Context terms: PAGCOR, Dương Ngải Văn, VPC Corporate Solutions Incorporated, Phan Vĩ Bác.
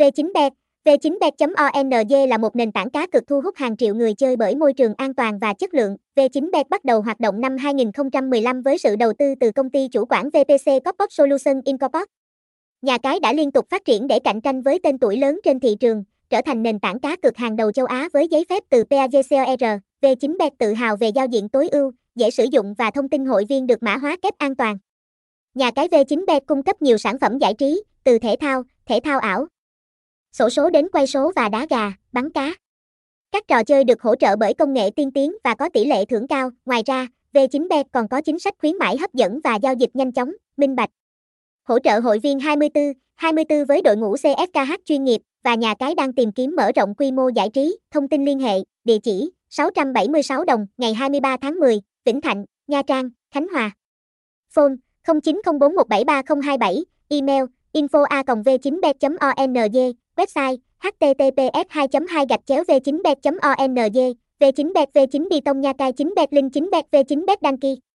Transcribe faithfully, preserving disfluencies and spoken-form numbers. vê chín bê e tê vê chín bê e tê chấm org là một nền tảng cá cược thu hút hàng triệu người chơi bởi môi trường an toàn và chất lượng. vê chín bê e tê bắt đầu hoạt động năm hai không một lăm với sự đầu tư từ công ty chủ quản vê pê xê Corporate Solutions Incorporated. Nhà cái đã liên tục phát triển để cạnh tranh với tên tuổi lớn trên thị trường, trở thành nền tảng cá cược hàng đầu châu Á với giấy phép từ PAGCOR. vê chín bê e tê tự hào về giao diện tối ưu, dễ sử dụng và thông tin hội viên được mã hóa kép an toàn. Nhà cái vê chín bê e tê cung cấp nhiều sản phẩm giải trí, từ thể thao, thể thao ảo, xổ số đến quay số và đá gà, bắn cá. Các trò chơi được hỗ trợ bởi công nghệ tiên tiến và có tỷ lệ thưởng cao. Ngoài ra, vê chín bê e tê còn có chính sách khuyến mãi hấp dẫn và giao dịch nhanh chóng, minh bạch. Hỗ trợ hội viên hai mươi bốn trên hai mươi bốn với đội ngũ xê ép ca hát chuyên nghiệp và nhà cái đang tìm kiếm mở rộng quy mô giải trí. Thông tin liên hệ, địa chỉ sáu trăm bảy mươi sáu Đồng, ngày hai mươi ba tháng mười, Vĩnh Thạnh, Nha Trang, Khánh Hòa. Phone không chín không bốn một bảy ba không hai bảy, email info a v chín bet chấm org, website https hai chấm hai gạch chéo v chín bet chấm org. v chín bet v chín bi tông nhà cái chín bet linh chín bet v chín bet đăng ký.